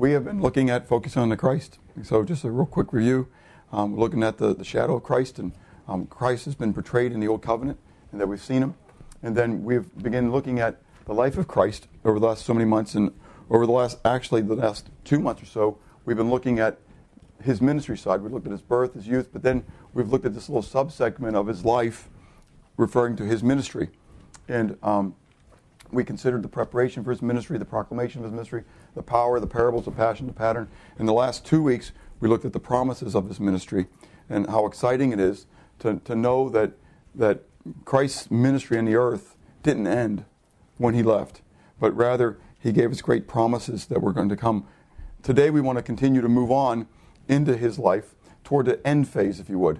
We have been looking at focusing on the Christ. So just a real quick review. Looking at the shadow of Christ, and Christ has been portrayed in the Old Covenant, and that we've seen him. And then we've begun looking at the life of Christ over the last so many months, and over the last, actually the last 2 months or so, we've been looking at his ministry side. We looked at his birth, his youth, but then we've looked at this little subsegment of his life referring to his ministry. And we considered the preparation for his ministry, the proclamation of his ministry, the power, the parables, the passion, the pattern. In the last 2 weeks, we looked at the promises of his ministry and how exciting it is to know that Christ's ministry on the earth didn't end when he left, but rather he gave us great promises that were going to come. Today we want to continue to move on into his life toward the end phase, if you would,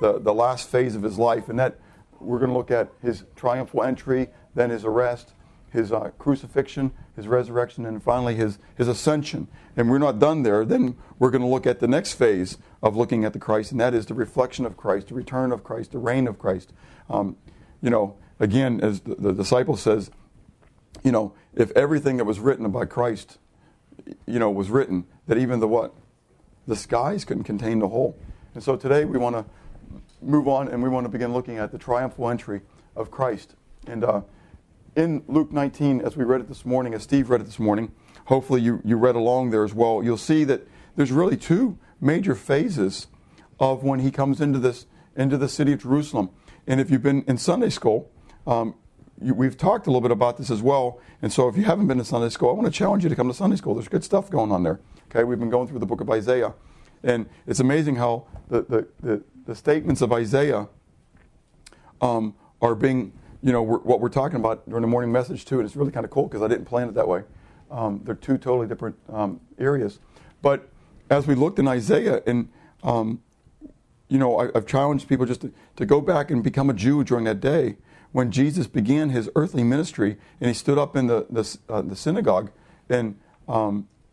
the last phase of his life, and that we're going to look at his triumphal entry, then his arrest, his crucifixion, his resurrection, and finally his ascension. And we're not done there. Then we're going to look at the next phase of looking at the Christ, and that is the reflection of Christ, the return of Christ, the reign of Christ. Again, as the disciple says, if everything that was written about Christ, was written, that even the skies couldn't contain the whole. And so today we want to move on, and we want to begin looking at the triumphal entry of Christ. And in Luke 19, as we read it this morning, as Steve read it this morning, hopefully you read along there as well, you'll see that there's really two major phases of when he comes into the city of Jerusalem. And if you've been in Sunday school, we've talked a little bit about this as well. And so if you haven't been to Sunday school, I want to challenge you to come to Sunday school. There's good stuff going on there. Okay, we've been going through the book of Isaiah. And it's amazing how the statements of Isaiah are being... what we're talking about during the morning message too, and it's really kind of cool because I didn't plan it that way. They're two totally different areas. But as we looked in Isaiah, and I've challenged people just to go back and become a Jew during that day when Jesus began his earthly ministry, and he stood up in the synagogue in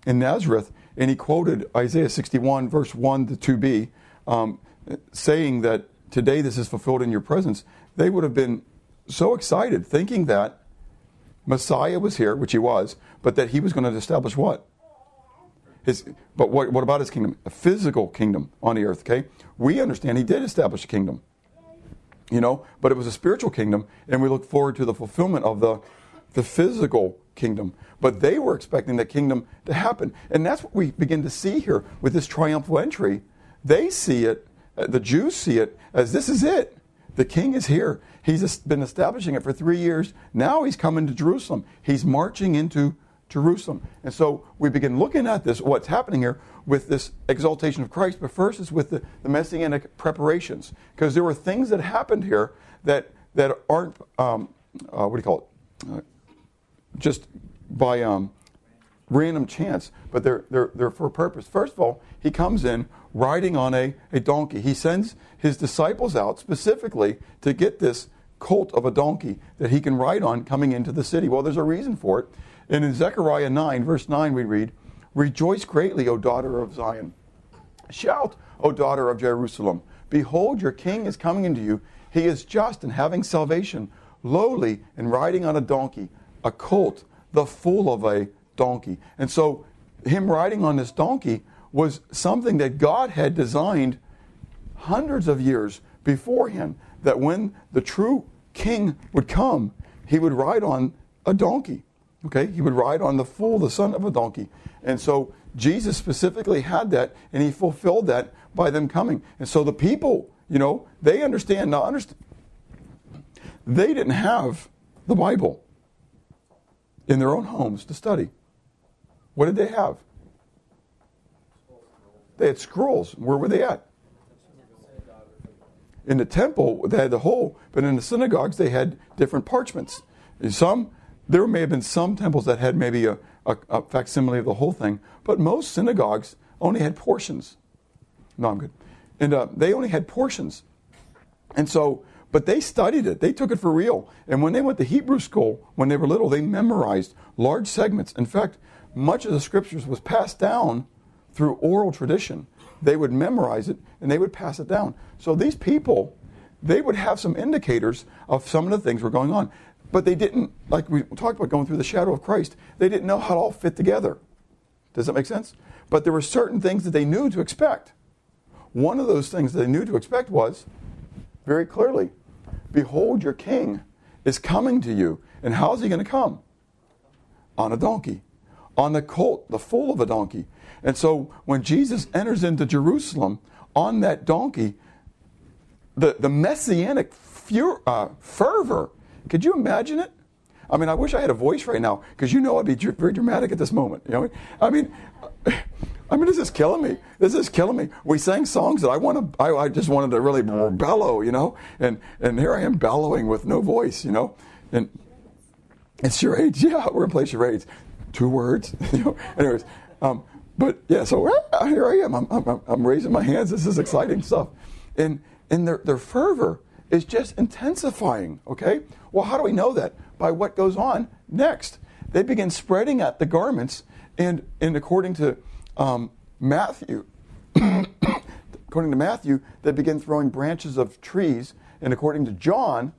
Nazareth, and he quoted Isaiah 61 verse 1 to 2b, saying that today this is fulfilled in your presence. They would have been so excited, thinking that Messiah was here, which he was, but that he was going to establish what? What about his kingdom? A physical kingdom on the earth, okay? We understand he did establish a kingdom, but it was a spiritual kingdom, and we look forward to the fulfillment of the physical kingdom. But they were expecting that kingdom to happen, and that's what we begin to see here with this triumphal entry. They see it, the Jews see it, as this is it. The king is here. He's been establishing it for 3 years. Now he's coming to Jerusalem. He's marching into Jerusalem. And so we begin looking at this, what's happening here with this exaltation of Christ. But first is with the messianic preparations. Because there were things that happened here that aren't, just by random chance. But they're for a purpose. First of all, he comes in riding on a donkey. He sends his disciples out specifically to get this colt of a donkey that he can ride on coming into the city. Well, there's a reason for it. And in Zechariah 9, verse 9, we read, "Rejoice greatly, O daughter of Zion. Shout, O daughter of Jerusalem. Behold, your king is coming into you. He is just and having salvation, lowly and riding on a donkey, a colt, the foal of a donkey." And so him riding on this donkey was something that God had designed hundreds of years beforehand, that when the true king would come, he would ride on a donkey. Okay, he would ride on the foal, the son of a donkey. And so Jesus specifically had that, and he fulfilled that by them coming. And so the people, they understand, not understand. They didn't have the Bible in their own homes to study. What did they have? They had scrolls. Where were they at? In the temple, they had the whole, but in the synagogues, they had different parchments. There may have been some temples that had maybe a facsimile of the whole thing, but most synagogues only had portions. No, I'm good. And they only had portions. And so, but they studied it. They took it for real. And when they went to Hebrew school, when they were little, they memorized large segments. In fact, much of the scriptures was passed down through oral tradition. They would memorize it, and they would pass it down. So these people, they would have some indicators of some of the things were going on. But they didn't, like we talked about going through the shadow of Christ, they didn't know how it all fit together. Does that make sense? But there were certain things that they knew to expect. One of those things that they knew to expect was, very clearly, behold, your king is coming to you. And how is he going to come? On a donkey, on the colt, the foal of a donkey. And so when Jesus enters into Jerusalem on that donkey, the messianic fervor, could you imagine it? I mean, I wish I had a voice right now, because you know I'd be very dramatic at this moment. You know, I mean, this is killing me. This is killing me. We sang songs that I just wanted to really bellow, you know. And here I am bellowing with no voice, you know. And it's charades. Yeah, we're gonna play charades. 2 words. You know. Anyways, but yeah. So here I am. I'm raising my hands. This is exciting stuff. And their fervor is just intensifying. Okay. Well, how do we know that? By what goes on next. They begin spreading out the garments, and according to Matthew, they begin throwing branches of trees, and according to John,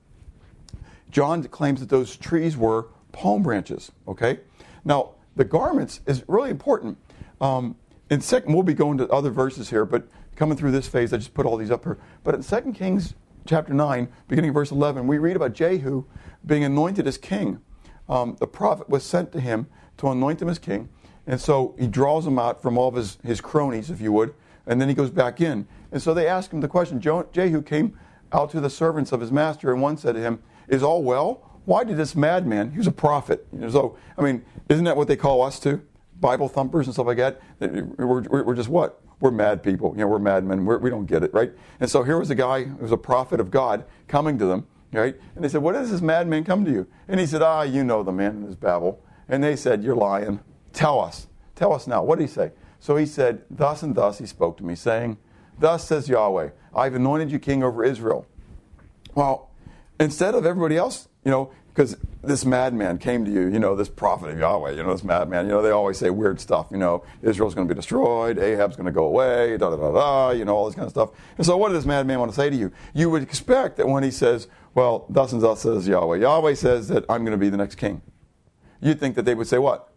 John claims that those trees were palm branches, okay? Now, the garments is really important. In second, we'll be going to other verses here, but coming through this phase, I just put all these up here. But in 2 Kings chapter 9, beginning of verse 11, we read about Jehu being anointed as king. The prophet was sent to him to anoint him as king, and so he draws him out from all of his cronies, if you would, and then he goes back in. And so they ask him the question. Jehu came out to the servants of his master, and one said to him, "Is all well? Why did this madman," he was a prophet, you know, so, I mean, isn't that what they call us too? Bible thumpers and stuff like that? We're just what? We're mad people, you know, we're madmen, we don't get it, right? And so here was a guy who was a prophet of God coming to them, right? And they said, "What does this madman come to you?" And he said, "You know the man in his babble." And they said, "You're lying. Tell us now." What did he say? So he said, "Thus and thus he spoke to me, saying, thus says Yahweh, I've anointed you king over Israel." Well, instead of everybody else, you know, because this madman came to you, you know, this prophet of Yahweh, you know, this madman, you know, they always say weird stuff, you know, Israel's going to be destroyed, Ahab's going to go away, da-da-da-da, you know, all this kind of stuff. And so what does this madman want to say to you? You would expect that when he says, well, thus and thus says Yahweh, Yahweh says that I'm going to be the next king. You'd think that they would say what?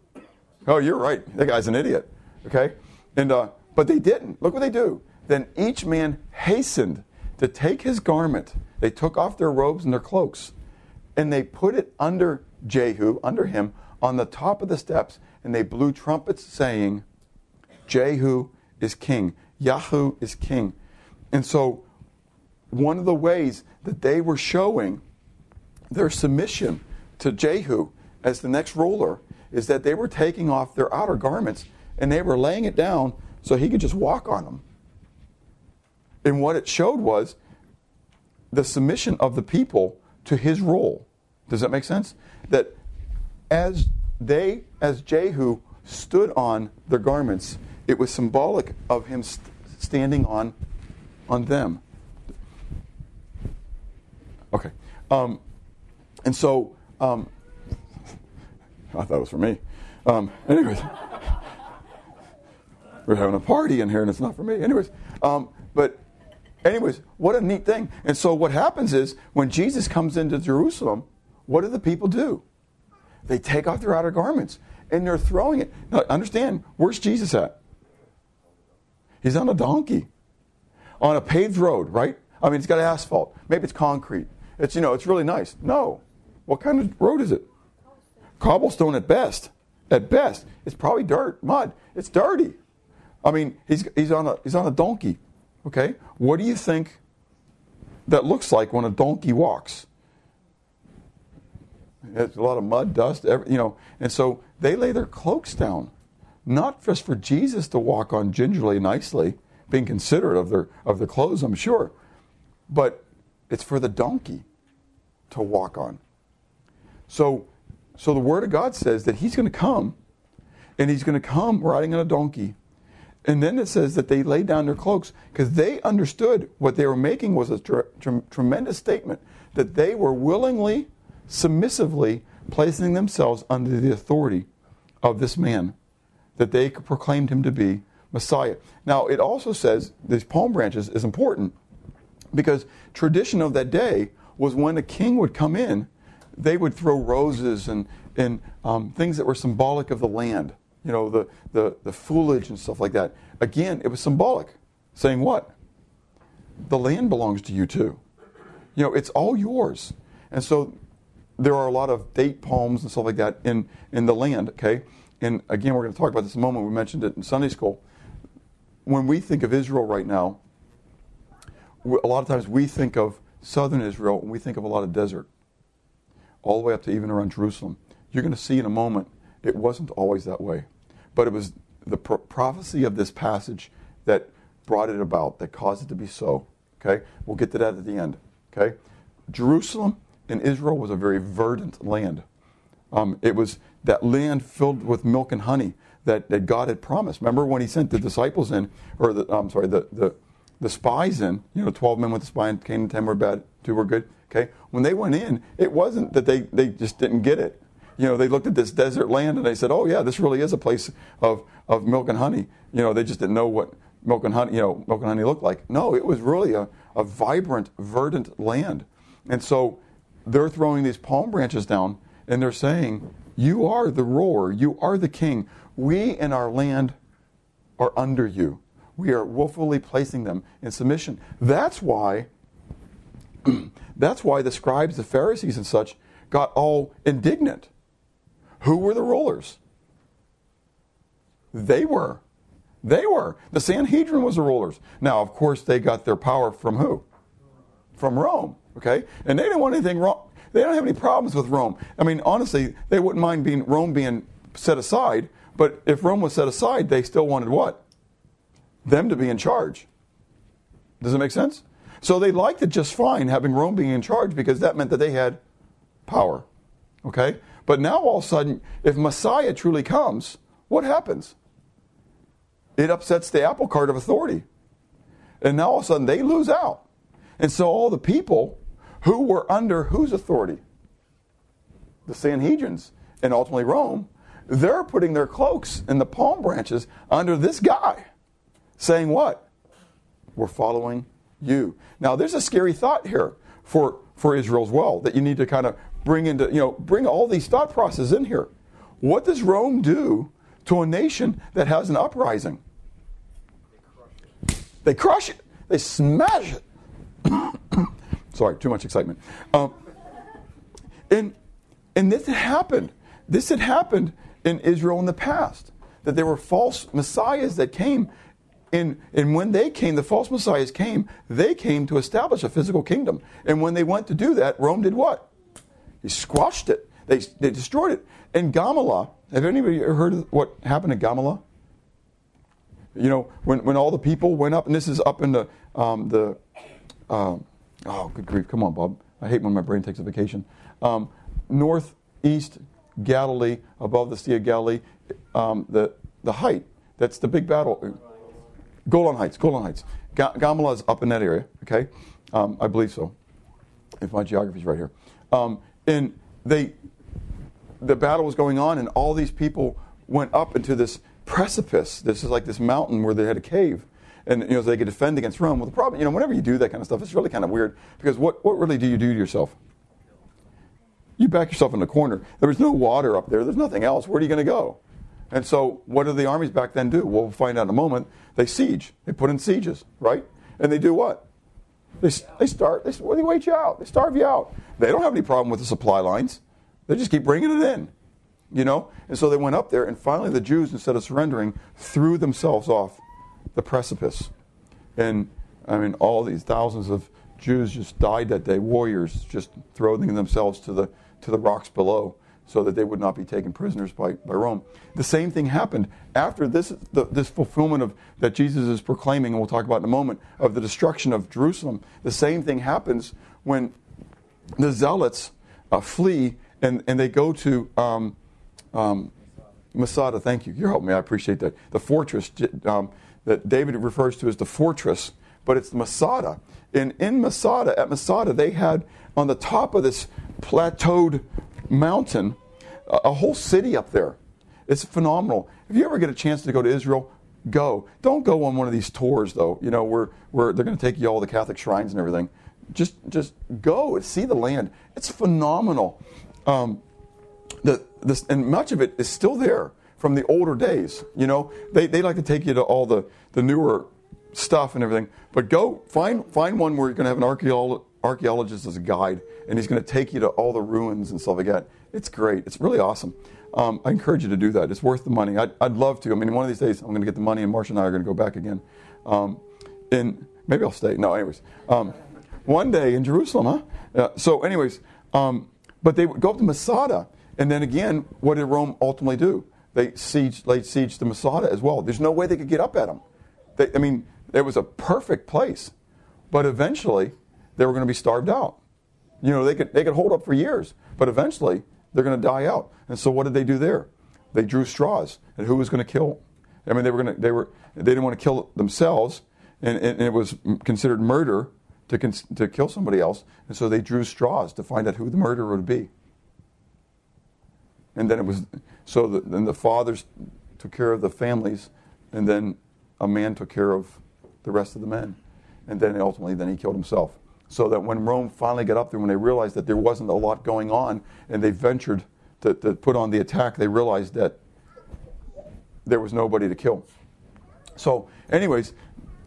Oh, you're right, that guy's an idiot, okay? And but they didn't. Look what they do. Then each man hastened to take his garment. They took off their robes and their cloaks, and they put it under Jehu, under him, on the top of the steps, and they blew trumpets saying, Jehu is king, Yahweh is king. And so one of the ways that they were showing their submission to Jehu as the next ruler is that they were taking off their outer garments and they were laying it down so he could just walk on them. And what it showed was the submission of the people to his role. Does that make sense? That as Jehu stood on their garments, it was symbolic of him standing on them. Okay. And so, I thought it was for me. Anyways, we're having a party in here and it's not for me. Anyways, what a neat thing. And so what happens is, when Jesus comes into Jerusalem, what do the people do? They take off their outer garments, and they're throwing it. Now, understand, where's Jesus at? He's on a donkey, on a paved road, right? I mean, it's got asphalt. Maybe it's concrete. It's, you know, it's really nice. No. What kind of road is it? Cobblestone at best. At best. It's probably dirt, mud. It's dirty. I mean, he's on a donkey. Okay, what do you think that looks like when a donkey walks? There's a lot of mud, dust, you know. And so they lay their cloaks down, not just for Jesus to walk on gingerly, nicely, being considerate of their clothes, I'm sure, but it's for the donkey to walk on. So the Word of God says that He's going to come, and He's going to come riding on a donkey. And then it says that they laid down their cloaks because they understood what they were making was a tremendous statement that they were willingly, submissively placing themselves under the authority of this man, that they proclaimed him to be Messiah. Now, it also says these palm branches is important because tradition of that day was when a king would come in, they would throw roses and things that were symbolic of the land. you know, the foolish and stuff like that. Again, it was symbolic. Saying what? The land belongs to you too. You know, it's all yours. And so there are a lot of date palms and stuff like that in the land, okay? And again, we're going to talk about this in a moment. We mentioned it in Sunday school. When we think of Israel right now, a lot of times we think of southern Israel and we think of a lot of desert, all the way up to even around Jerusalem. You're going to see in a moment, it wasn't always that way. But it was the prophecy of this passage that brought it about, that caused it to be so, okay? We'll get to that at the end, okay? Jerusalem and Israel was a very verdant land. It was that land filled with milk and honey that God had promised. Remember when he sent the disciples in, or the spies in, you know, 12 men with the spy and Canaan, 10 were bad, 2 were good, okay? When they went in, it wasn't that they just didn't get it. You know, they looked at this desert land and they said, oh yeah, this really is a place of milk and honey. You know, they just didn't know what milk and honey, you know, milk and honey looked like. No, it was really a vibrant, verdant land. And so they're throwing these palm branches down and they're saying, you are the ruler, you are the king. We and our land are under you. We are willfully placing them in submission. That's why the scribes, the Pharisees and such got all indignant. Who were the rulers? They were. They were. The Sanhedrin was the rulers. Now, of course, they got their power from who? From Rome, okay? And they didn't want anything wrong. They don't have any problems with Rome. I mean, honestly, they wouldn't mind Rome being set aside, but if Rome was set aside, they still wanted what? Them to be in charge. Does it make sense? So they liked it just fine, having Rome being in charge, because that meant that they had power, okay? But now all of a sudden, if Messiah truly comes, what happens? It upsets the apple cart of authority. And now all of a sudden they lose out. And so all the people who were under whose authority? The Sanhedrins and ultimately Rome, they're putting their cloaks and the palm branches under this guy, saying what? We're following you. Now there's a scary thought here for Israel as well, that you need to kind of bring into, you know, bring all these thought processes in here. What does Rome do to a nation that has an uprising? They crush it. They smash it. Sorry, too much excitement. And this had happened. This had happened in Israel in the past, that there were false messiahs that came, and when they came, the false messiahs came, they came to establish a physical kingdom. And when they went to do that, Rome did what? He squashed it. They destroyed it. And Gamala, have anybody ever heard of what happened in Gamala? You know, when all the people went up, and this is up in oh, good grief, come on, Bob. I hate when my brain takes a vacation. Northeast Galilee, above the Sea of Galilee, the height, that's the big battle. Golan Heights. Gamala is up in that area, okay? I believe so, if my geography's right here. And the battle was going on, and all these people went up into this precipice. This is like this mountain where they had a cave, and you know, so they could defend against Rome. Well, the problem, you know, whenever you do that kind of stuff, it's really kind of weird, because what really do you do to yourself? You back yourself in the corner. There was no water up there. There's nothing else. Where are you going to go? And so, what do the armies back then do? We'll find out in a moment. They siege. They put in sieges, right? And they do what? They wait you out. They starve you out. They don't have any problem with the supply lines. They just keep bringing it in, you know? And so they went up there, and finally the Jews, instead of surrendering, threw themselves off the precipice. And, I mean, all these thousands of Jews just died that day, warriors just throwing themselves to the rocks below so that they would not be taken prisoners by Rome. The same thing happened after this fulfillment of that Jesus is proclaiming, and we'll talk about in a moment, of the destruction of Jerusalem. The same thing happens when the Zealots flee, and they go to Masada. Thank you. You're helping me. I appreciate that. The fortress that David refers to as the fortress, but it's Masada. And at Masada, they had on the top of this plateaued mountain a whole city up there. It's phenomenal. If you ever get a chance to go to Israel, go. Don't go on one of these tours, though. You know, where they're going to take you all the Catholic shrines and everything. Just go and see the land. It's phenomenal. And much of it is still there from the older days. You know, they like to take you to all the newer stuff and everything. But go find one where you're going to have an archaeologist as a guide, and he's going to take you to all the ruins and stuff like that. It's great. It's really awesome. I encourage you to do that. It's worth the money. I'd love to. I mean, one of these days I'm going to get the money, and Marcia and I are going to go back again. And maybe I'll stay. No, anyways. One day in Jerusalem, huh? So anyways, but they would go up to Masada. And then again, what did Rome ultimately do? They laid siege to Masada as well. There's no way they could get up at them. It was a perfect place. But eventually, they were going to be starved out. You know, they could hold up for years. But eventually, they're going to die out. And so what did they do there? They drew straws at who was going to kill. I mean, they didn't want to kill themselves, and it was considered murder to kill somebody else. And so they drew straws to find out who the murderer would be. And then it was then the fathers took care of the families, and then a man took care of the rest of the men, and then ultimately he killed himself. So that when Rome finally got up there, when they realized that there wasn't a lot going on, and they ventured to put on the attack, they realized that there was nobody to kill. So anyways,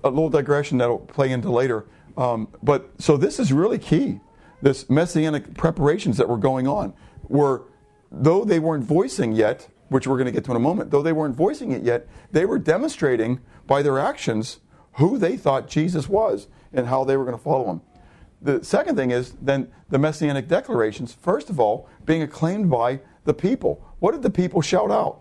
a little digression that'll play into later. But so this is really key. This messianic preparations that were going on were, though they weren't voicing yet, which we're going to get to in a moment, though they weren't voicing it yet, they were demonstrating by their actions who they thought Jesus was and how they were going to follow him. The second thing is then the messianic declarations, first of all, being acclaimed by the people. What did the people shout out?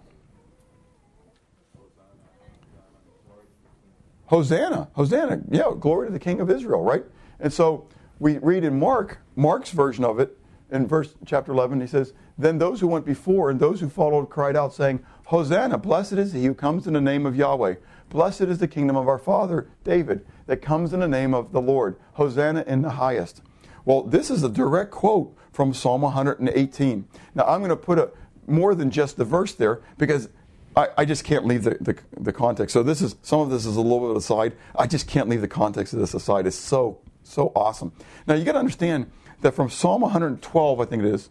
Hosanna. Hosanna. Yeah, glory to the King of Israel, right? And so we read in Mark's version of it, in chapter 11, he says, "Then those who went before and those who followed cried out, saying, Hosanna, blessed is he who comes in the name of Yahweh. Blessed is the kingdom of our father, David, that comes in the name of the Lord. Hosanna in the highest." Well, this is a direct quote from Psalm 118. Now, I'm going to put more than just the verse there, because I just can't leave the context. So some of this is a little bit aside. I just can't leave the context of this aside. It's so, so awesome. Now, you got to understand that from Psalm 112, I think it's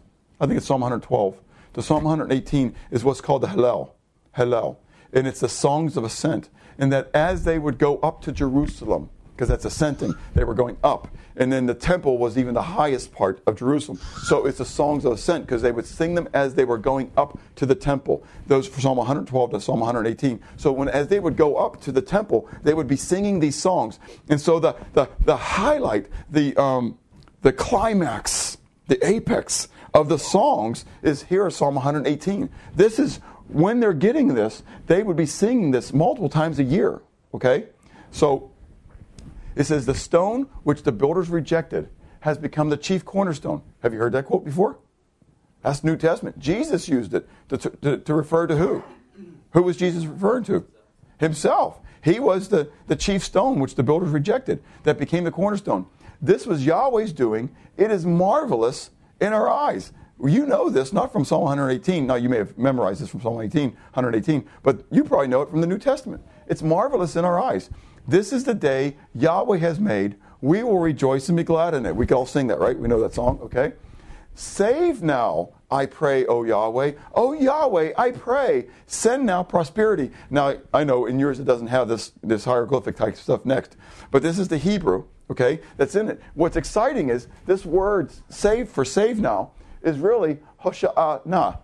Psalm 112, to Psalm 118 is what's called the Hallel. And it's the songs of ascent. And that as they would go up to Jerusalem, because that's ascending, they were going up. And then the temple was even the highest part of Jerusalem. So it's the songs of ascent, because they would sing them as they were going up to the temple. Those from Psalm 112 to Psalm 118. So as they would go up to the temple, they would be singing these songs. And so the highlight, the climax, the apex of the songs is here, Psalm 118. This is when they're getting this, they would be singing this multiple times a year. Okay? So it says, "The stone which the builders rejected has become the chief cornerstone." Have you heard that quote before? That's New Testament. Jesus used it to refer to who? Who was Jesus referring to? Himself. He was the chief stone which the builders rejected, that became the cornerstone. This was Yahweh's doing. It is marvelous in our eyes. You know this, not from Psalm 118. Now, you may have memorized this from Psalm 118, but you probably know it from the New Testament. It's marvelous in our eyes. This is the day Yahweh has made. We will rejoice and be glad in it. We can all sing that, right? We know that song, okay? "Save now, I pray, O Yahweh. O Yahweh, I pray. Send now prosperity." Now, I know in yours it doesn't have this hieroglyphic type stuff next, but this is the Hebrew, okay, that's in it. What's exciting is this word, save now, is really Hosha'ana.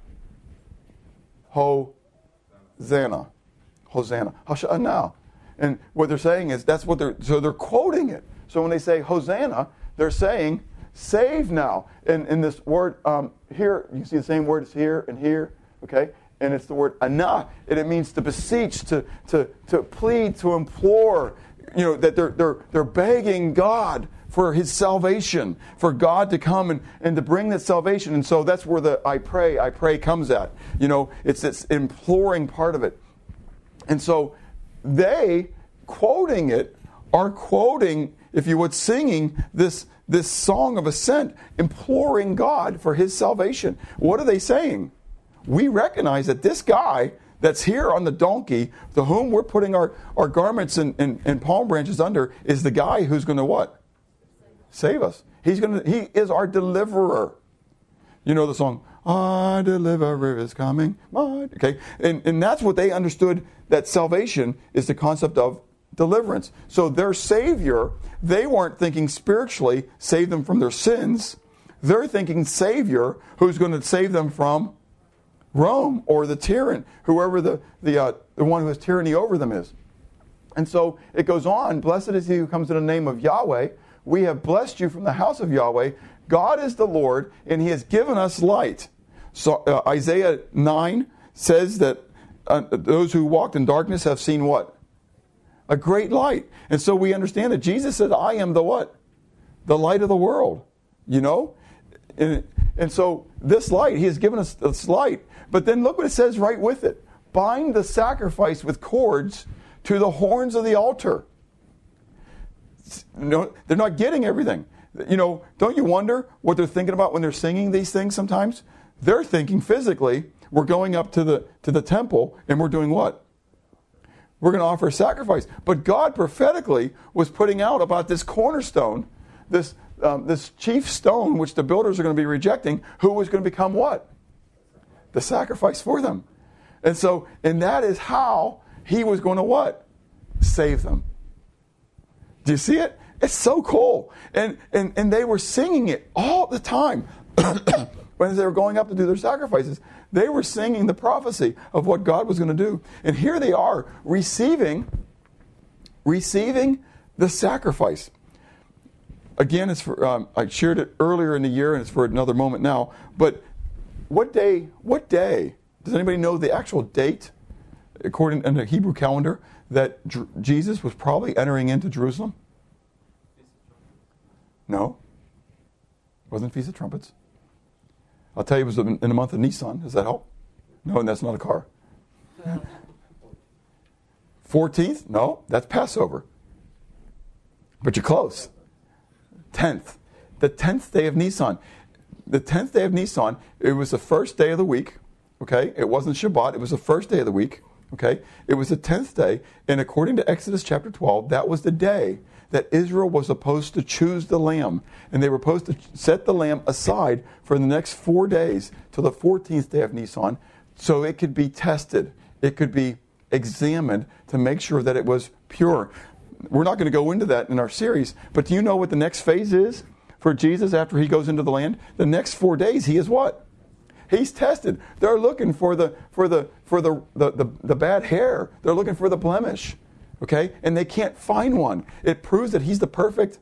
Hosanna. Hosanna. Hosha'ana. And what they're saying is they're quoting it. So when they say Hosanna, they're saying save now. And in this word here, you see the same word is here and here, okay? And it's the word ana, and it means to beseech, to plead, to implore, you know, that they're begging God for his salvation, for God to come and to bring that salvation. And so that's where the I pray comes at. You know, it's this imploring part of it. And so they, quoting it, are quoting, if you would, singing this song of ascent, imploring God for his salvation. What are they saying? We recognize that this guy that's here on the donkey, to whom we're putting our garments and palm branches under, is the guy who's going to what? Save us. He is our deliverer. You know the song, "Our deliverer is coming." Okay, and that's what they understood, that salvation is the concept of deliverance. So their Savior, they weren't thinking spiritually, save them from their sins. They're thinking Savior who's going to save them from Rome or the tyrant, whoever the one who has tyranny over them is. And so it goes on, "Blessed is he who comes in the name of Yahweh. We have blessed you from the house of Yahweh. God is the Lord, and he has given us light." So Isaiah 9 says that those who walked in darkness have seen what? A great light. And so we understand that Jesus said, "I am the what? The light of the world." You know? And so this light, he has given us this light. But then look what it says right with it. "Bind the sacrifice with cords to the horns of the altar." No, they're not getting everything. You know, don't you wonder what they're thinking about when they're singing these things sometimes? They're thinking physically, we're going up to the temple and we're doing what? We're going to offer a sacrifice. But God prophetically was putting out about this cornerstone, this chief stone, which the builders are going to be rejecting, who was going to become what? The sacrifice for them. And so, and that is how he was going to what? Save them. Do you see it? It's so cool. And they were singing it all the time. When they were going up to do their sacrifices, they were singing the prophecy of what God was going to do. And here they are receiving the sacrifice. Again, it's for, I shared it earlier in the year, and it's for another moment now. But what day, does anybody know the actual date, according to the Hebrew calendar, that Jesus was probably entering into Jerusalem? No. It wasn't Feast of Trumpets. I'll tell you, it was in the month of Nisan. Does that help? No, and that's not a car. 14th? No, that's Passover. But you're close. 10th. The 10th day of Nisan. The 10th day of Nisan, it was the first day of the week. Okay? It wasn't Shabbat. It was the first day of the week. Okay? It was the 10th day. And according to Exodus chapter 12, that was the day that Israel was supposed to choose the lamb. And they were supposed to set the lamb aside for the next 4 days till the 14th day of Nisan, so it could be tested. It could be examined to make sure that it was pure. We're not going to go into that in our series, but do you know what the next phase is for Jesus after he goes into the land? The next 4 days, he is what? He's tested. They're looking for the bad hair. They're looking for the blemish. Okay? And they can't find one. It proves that he's the perfect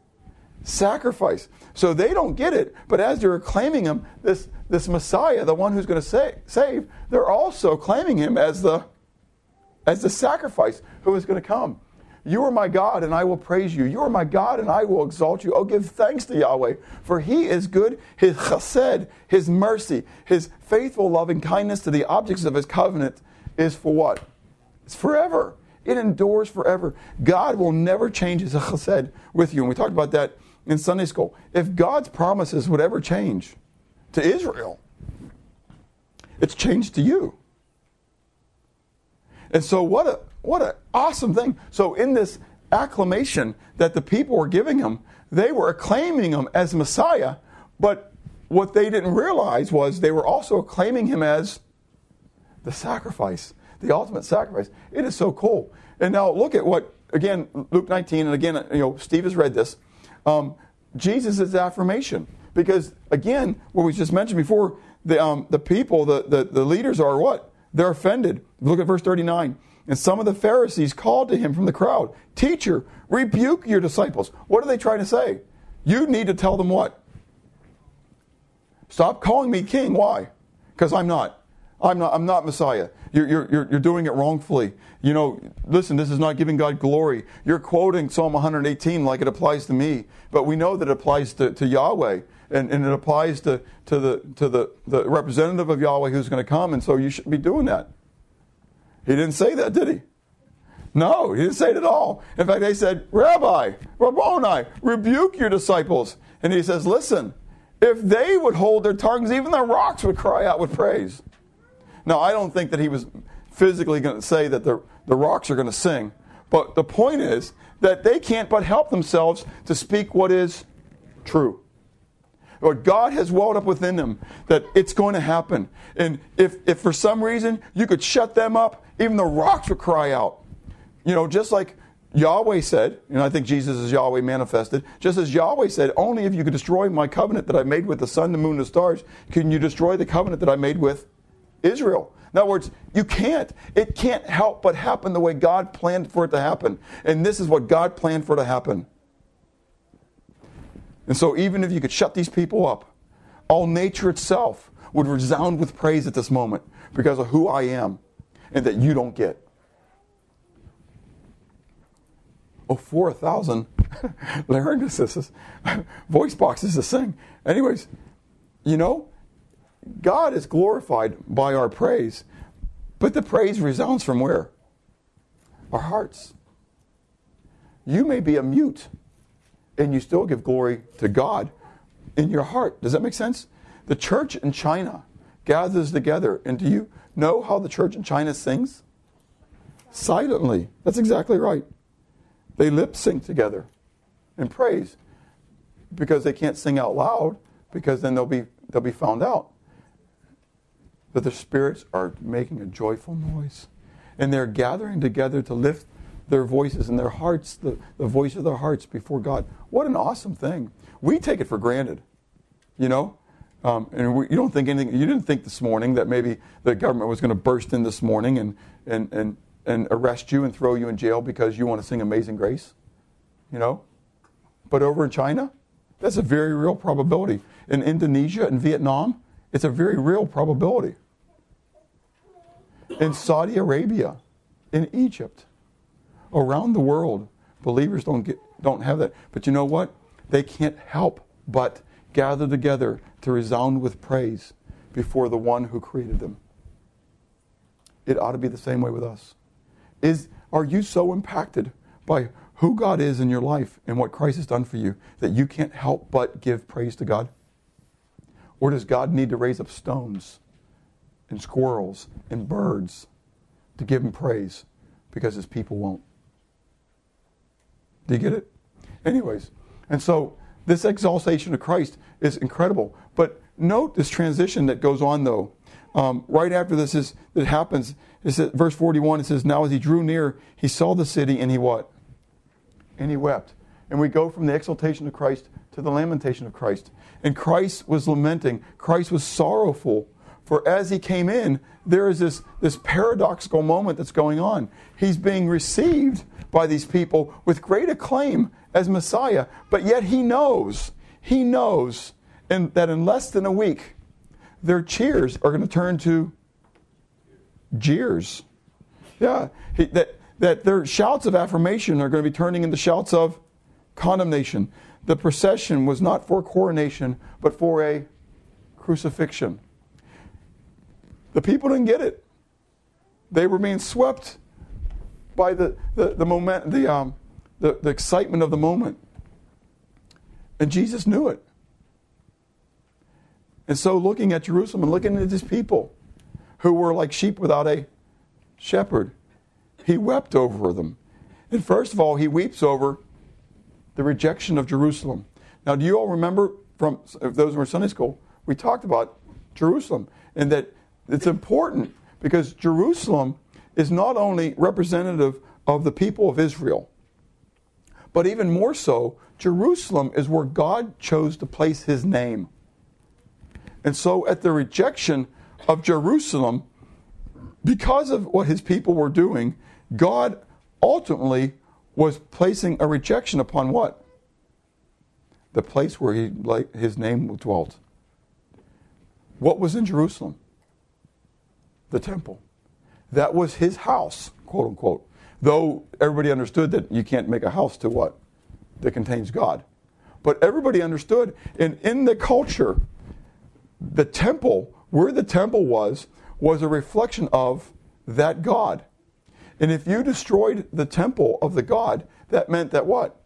sacrifice. So they don't get it, but as they're claiming him, this Messiah, the one who's going to save, they're also claiming him as the sacrifice who is going to come. "You are my God, and I will praise you. You are my God, and I will exalt you. Oh, give thanks to Yahweh, for he is good. His chesed, his mercy, his faithful loving kindness to the objects of his covenant is for what? It's forever." It endures forever. God will never change his chesed with you. And we talked about that in Sunday school. If God's promises would ever change to Israel, it's changed to you. And so what an awesome thing. So in this acclamation that the people were giving him, they were acclaiming him as Messiah, but what they didn't realize was they were also acclaiming him as the sacrifice. The ultimate sacrifice. It is so cool. And now look at what, again, Luke 19, and again, you know, Steve has read this. Jesus' affirmation. Because, again, what we just mentioned before, the people, the leaders are what? They're offended. Look at verse 39. "And some of the Pharisees called to him from the crowd, 'Teacher, rebuke your disciples.'" What are they trying to say? You need to tell them what? Stop calling me king. Why? Because I'm not. I'm not Messiah. You're doing it wrongfully. You know, listen, this is not giving God glory. You're quoting Psalm 118 like it applies to me, but we know that it applies to Yahweh, and it applies to the representative of Yahweh who's going to come, and so you shouldn't be doing that. He didn't say that, did he? No, he didn't say it at all. In fact, they said, "Rabbi, Rabboni, rebuke your disciples." And he says, listen, if they would hold their tongues, even the rocks would cry out with praise. Now, I don't think that he was physically going to say that the rocks are going to sing. But the point is that they can't but help themselves to speak what is true. or God has welled up within them that it's going to happen. And if for some reason you could shut them up, even the rocks would cry out. You know, just like Yahweh said, and I think Jesus is Yahweh manifested, just as Yahweh said, only if you could destroy my covenant that I made with the sun, the moon, and the stars, can you destroy the covenant that I made with Israel. In other words, you can't. It can't help but happen the way God planned for it to happen. And this is what God planned for it to happen. And so even if you could shut these people up, all nature itself would resound with praise at this moment because of who I am and that you don't get. Oh, 4,000 laryngises, voice boxes to sing. Anyways, you know, God is glorified by our praise, but the praise resounds from where? Our hearts. You may be a mute, and you still give glory to God in your heart. Does that make sense? The church in China gathers together, and do you know how the church in China sings? Silently. That's exactly right. They lip sync together in praise because they can't sing out loud, because then they'll be found out. But their spirits are making a joyful noise, and they're gathering together to lift their voices and their hearts, the voice of their hearts before God. What an awesome thing. We take it for granted, you know? You don't think anything, you didn't think this morning that maybe the government was going to burst in this morning and arrest you and throw you in jail because you want to sing Amazing Grace, you know? But over in China, that's a very real probability. In Indonesia and Vietnam, it's a very real probability. In Saudi Arabia, in Egypt, around the world, believers don't have that. But you know what? They can't help but gather together to resound with praise before the one who created them. It ought to be the same way with us. Are you so impacted by who God is in your life and what Christ has done for you that you can't help but give praise to God? Or does God need to raise up stones and squirrels and birds to give him praise because his people won't? Do you get it? Anyways, and so this exaltation of Christ is incredible. But note this transition that goes on, though. Right after this happens, it says, verse 41, it says, now as he drew near, he saw the city, and he what? And he wept. And we go from the exaltation of Christ to the lamentation of Christ. And Christ was lamenting. Christ was sorrowful. For as he came in, there is this paradoxical moment that's going on. He's being received by these people with great acclaim as Messiah. But yet he knows that in less than a week, their cheers are going to turn to jeers. Yeah, that their shouts of affirmation are going to be turning into shouts of condemnation. The procession was not for coronation, but for a crucifixion. The people didn't get it. They were being swept by the excitement of the moment. And Jesus knew it. And so looking at Jerusalem and looking at these people who were like sheep without a shepherd, he wept over them. And first of all, he weeps over the rejection of Jerusalem. Now, do you all remember from those who were in Sunday school, we talked about Jerusalem and that it's important because Jerusalem is not only representative of the people of Israel, but even more so, Jerusalem is where God chose to place his name. And so at the rejection of Jerusalem, because of what his people were doing, God ultimately was placing a rejection upon what? The place where his name dwelt. What was in Jerusalem? The temple. That was his house, quote unquote. Though everybody understood that you can't make a house to what? That contains God. But everybody understood, and in the culture, the temple, where the temple was a reflection of that God. And if you destroyed the temple of the God, that meant that what?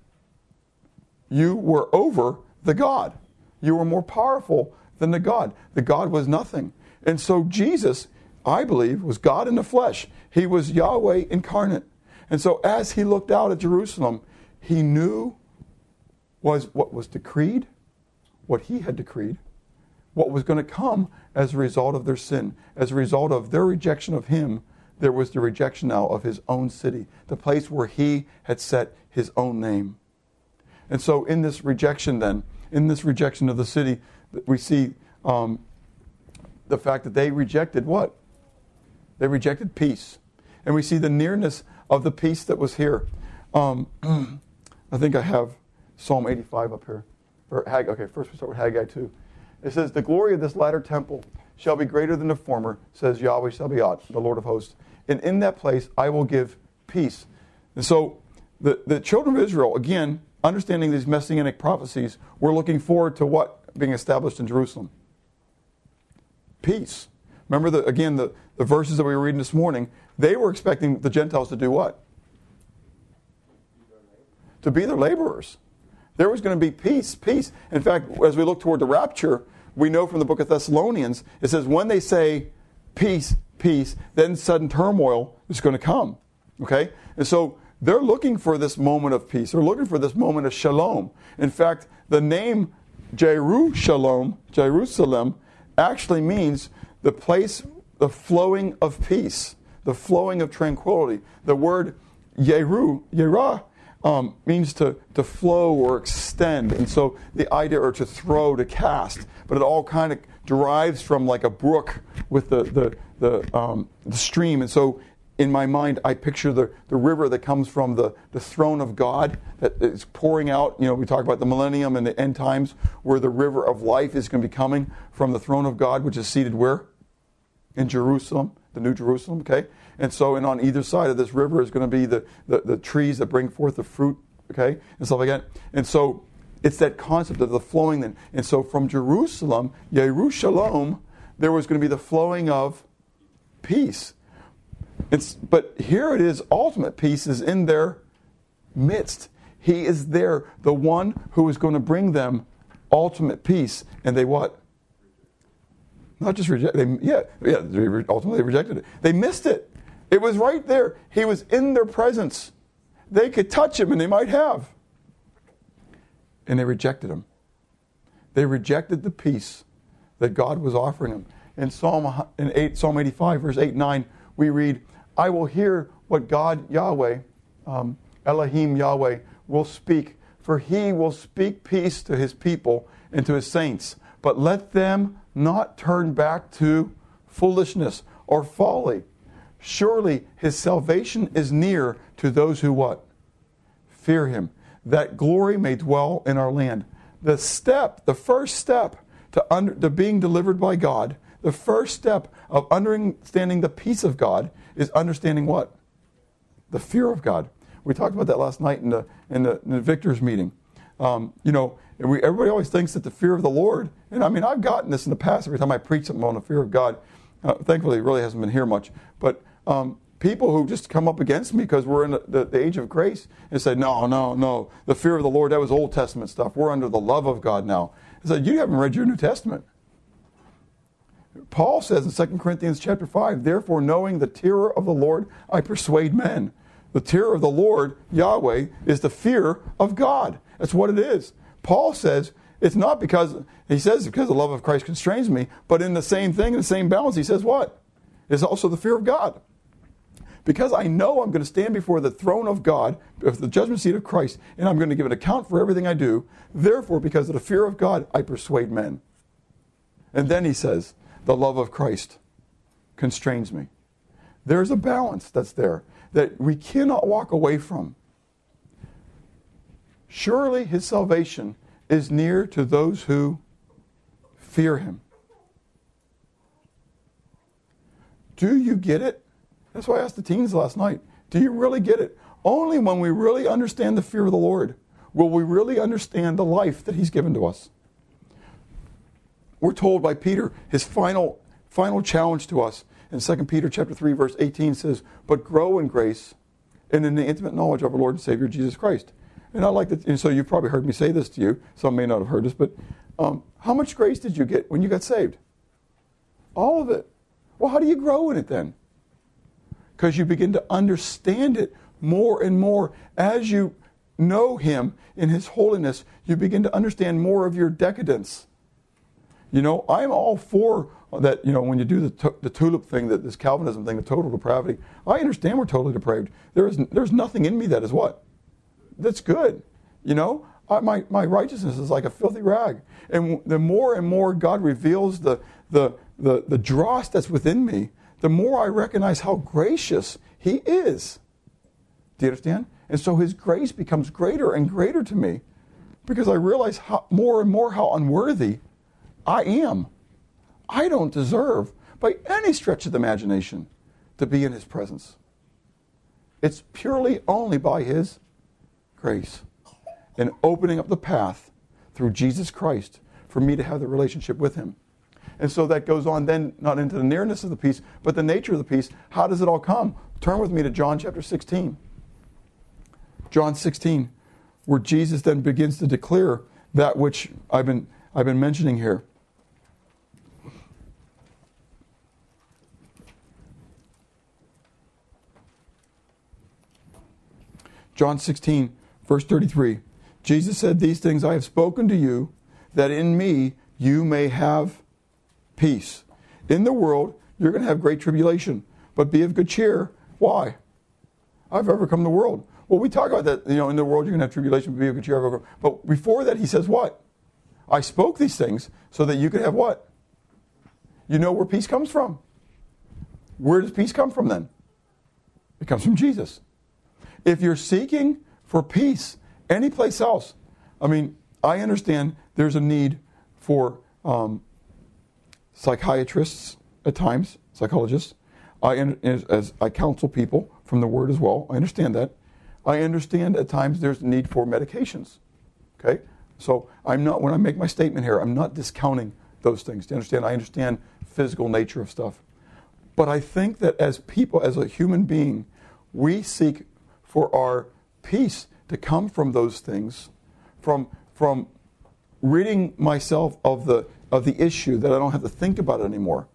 You were over the God. You were more powerful than the God. The God was nothing. And so Jesus, I believe, was God in the flesh. He was Yahweh incarnate. And so as he looked out at Jerusalem, he knew what was decreed, what he had decreed, what was going to come as a result of their sin, as a result of their rejection of him. There was the rejection now of his own city, the place where he had set his own name. And so in this rejection then, in this rejection of the city, we see the fact that they rejected what? They rejected peace. And we see the nearness of the peace that was here. I think I have Psalm 85 up here. Or Haggai. Okay, first we start with Haggai 2. It says, "The glory of this latter temple shall be greater than the former, says Yahweh Sabaoth, the Lord of hosts. And in that place I will give peace." And so the children of Israel, again, understanding these messianic prophecies, were looking forward to what? Being established in Jerusalem. Peace. Remember, the verses that we were reading this morning, they were expecting the Gentiles to do what? To be their laborers. There was going to be peace, peace. In fact, as we look toward the rapture, we know from the book of Thessalonians, it says when they say peace, peace, then sudden turmoil is going to come. Okay? And so they're looking for this moment of peace. They're looking for this moment of shalom. In fact, the name Jerusalem, actually means the place, the flowing of peace, the flowing of tranquility. The word Yerah, means to flow or extend. And so the idea, or to throw, to cast, but it all kind of derives from like a brook with the stream. And so in my mind, I picture the river that comes from the throne of God that is pouring out. You know, we talk about the millennium and the end times where the river of life is going to be coming from the throne of God, which is seated where? In Jerusalem, the New Jerusalem, okay? And so, and on either side of this river is going to be the trees that bring forth the fruit, okay? And stuff like that. And so, it's that concept of the flowing then. And so, from Jerusalem, Yerushalom, there was going to be the flowing of peace. But here it is, ultimate peace is in their midst. He is there, the one who is going to bring them ultimate peace. And they what? Not just rejected. Yeah, they ultimately rejected it. They missed it. It was right there. He was in their presence. They could touch him, and they might have. And they rejected him. They rejected the peace that God was offering them. In Psalm 85, verse 8 and 9, we read, "I will hear what God Yahweh, Elohim Yahweh, will speak. For he will speak peace to his people and to his saints. But let them not turn back to foolishness or folly. Surely his salvation is near to those who what? Fear him, that glory may dwell in our land." The first step to being delivered by God, the first step of understanding the peace of God is understanding what? The fear of God. We talked about that last night in the Victor's meeting. Everybody always thinks that the fear of the Lord, and I mean, I've gotten this in the past every time I preach something on the fear of God. Thankfully, it really hasn't been here much. But people who just come up against me because we're in the age of grace and say, no, the fear of the Lord, that was Old Testament stuff. We're under the love of God now. I said, you haven't read your New Testament. Paul says in 2 Corinthians chapter 5, "Therefore, knowing the terror of the Lord, I persuade men." The terror of the Lord, Yahweh, is the fear of God. That's what it is. Paul says, it's not because, he says, because the love of Christ constrains me, but in the same thing, in the same balance, he says what? It's also the fear of God. Because I know I'm going to stand before the throne of God, the judgment seat of Christ, and I'm going to give an account for everything I do. Therefore, because of the fear of God, I persuade men. And then he says, the love of Christ constrains me. There's a balance that's there that we cannot walk away from. Surely his salvation is near to those who fear him. Do you get it? That's why I asked the teens last night. Do you really get it? Only when we really understand the fear of the Lord will we really understand the life that he's given to us. We're told by Peter, his final challenge to us in 2 Peter chapter 3, verse 18 says, "But grow in grace and in the intimate knowledge of our Lord and Savior, Jesus Christ." And I like that. And so you've probably heard me say this to you. Some may not have heard this, but how much grace did you get when you got saved? All of it. Well, how do you grow in it then? Because you begin to understand it more and more. As you know him in his holiness, you begin to understand more of your decadence. You know, I'm all for that, you know, when you do the tulip thing, that this Calvinism thing, the total depravity. I understand we're totally depraved. There's nothing in me that is what? That's good. You know, my righteousness is like a filthy rag. And the more and more God reveals the dross that's within me, the more I recognize how gracious He is. Do you understand? And so His grace becomes greater and greater to me, because I realize how, more and more how unworthy I am. I don't deserve, by any stretch of the imagination, to be in His presence. It's purely only by His grace and opening up the path through Jesus Christ for me to have the relationship with Him. And so that goes on then, not into the nearness of the peace, but the nature of the peace. How does it all come? Turn with me to John chapter 16. John 16, where Jesus then begins to declare that which I've been mentioning here. John 16, verse 33. Jesus said, "These things I have spoken to you, that in me you may have peace. In the world you're going to have great tribulation, but be of good cheer." Why? I've overcome the world. Well, we talk about that, you know, in the world you're going to have tribulation, but be of good cheer, I've overcome. But before that, He says what? I spoke these things so that you could have what? You know where peace comes from. Where does peace come from then? It comes from Jesus. If you're seeking for peace anyplace else, I mean, I understand there's a need for psychiatrists at times, psychologists. As I counsel people from the Word as well, I understand that. I understand at times there's a need for medications, okay? So I'm not, when I make my statement here, I'm not discounting those things. Do you understand? I understand physical nature of stuff. But I think that as people, as a human being, we seek for our peace to come from those things, from ridding myself of the issue, that I don't have to think about it anymore.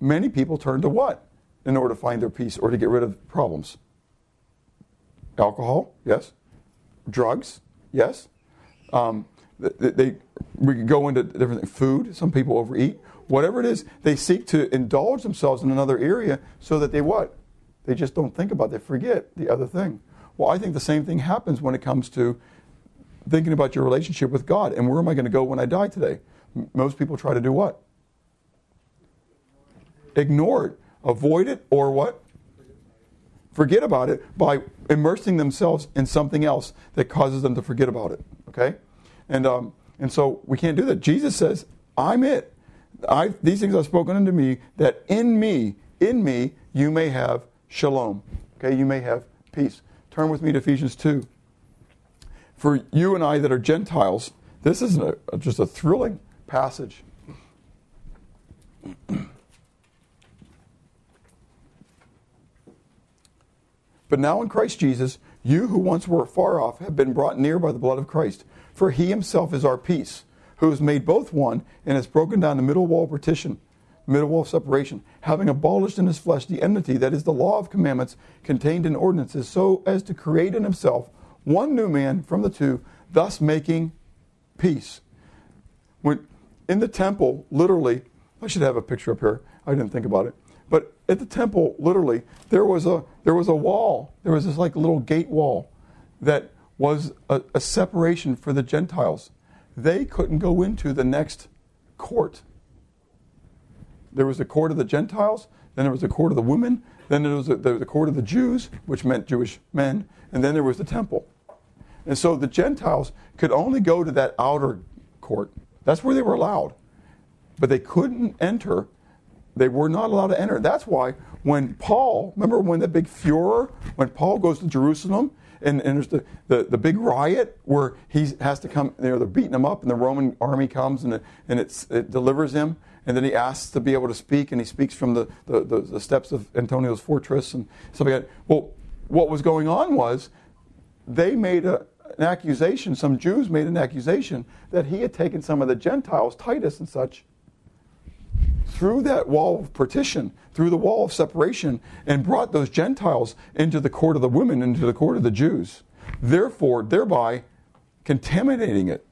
Many people turn to what in order to find their peace or to get rid of problems? Alcohol, yes. Drugs, yes. We could go into different things. Food, some people overeat. Whatever it is, they seek to indulge themselves in another area so that they what? They just don't think about it. They forget the other thing. Well, I think the same thing happens when it comes to thinking about your relationship with God and where am I going to go when I die today? Most people try to do what? Ignore it, avoid it, or what? Forget about it by immersing themselves in something else that causes them to forget about it, okay? And so we can't do that. Jesus says, I'm it. These things I've spoken unto me, that in me, you may have shalom, okay? You may have peace. Turn with me to Ephesians 2. For you and I that are Gentiles, this is just a thrilling passage. But now in Christ Jesus, you who once were far off have been brought near by the blood of Christ. For He Himself is our peace, who has made both one and has broken down the middle wall of partition, middle wall of separation, having abolished in His flesh the enmity, that is the law of commandments contained in ordinances, so as to create in Himself one new man from the two, thus making peace. When in the temple, literally, I should have a picture up here. I didn't think about it. But at the temple, literally, there was a wall. There was this like little gate wall that was a separation for the Gentiles. They couldn't go into the next court. There was the court of the Gentiles, then there was the court of the women, then there was the court of the Jews, which meant Jewish men, and then there was the temple. And so the Gentiles could only go to that outer court. That's where they were allowed. But they couldn't enter. They were not allowed to enter. That's why when Paul, remember when that big furor, when Paul goes to Jerusalem and there's the big riot where he has to come, you know, they're beating him up and the Roman army comes and it delivers him, and then he asks to be able to speak, and he speaks from the steps of Antonio's fortress and stuff like that. Well, what was going on was they made an accusation, some Jews made an accusation that he had taken some of the Gentiles, Titus and such, through that wall of partition, through the wall of separation, and brought those Gentiles into the court of the women, into the court of the Jews, therefore, thereby contaminating it.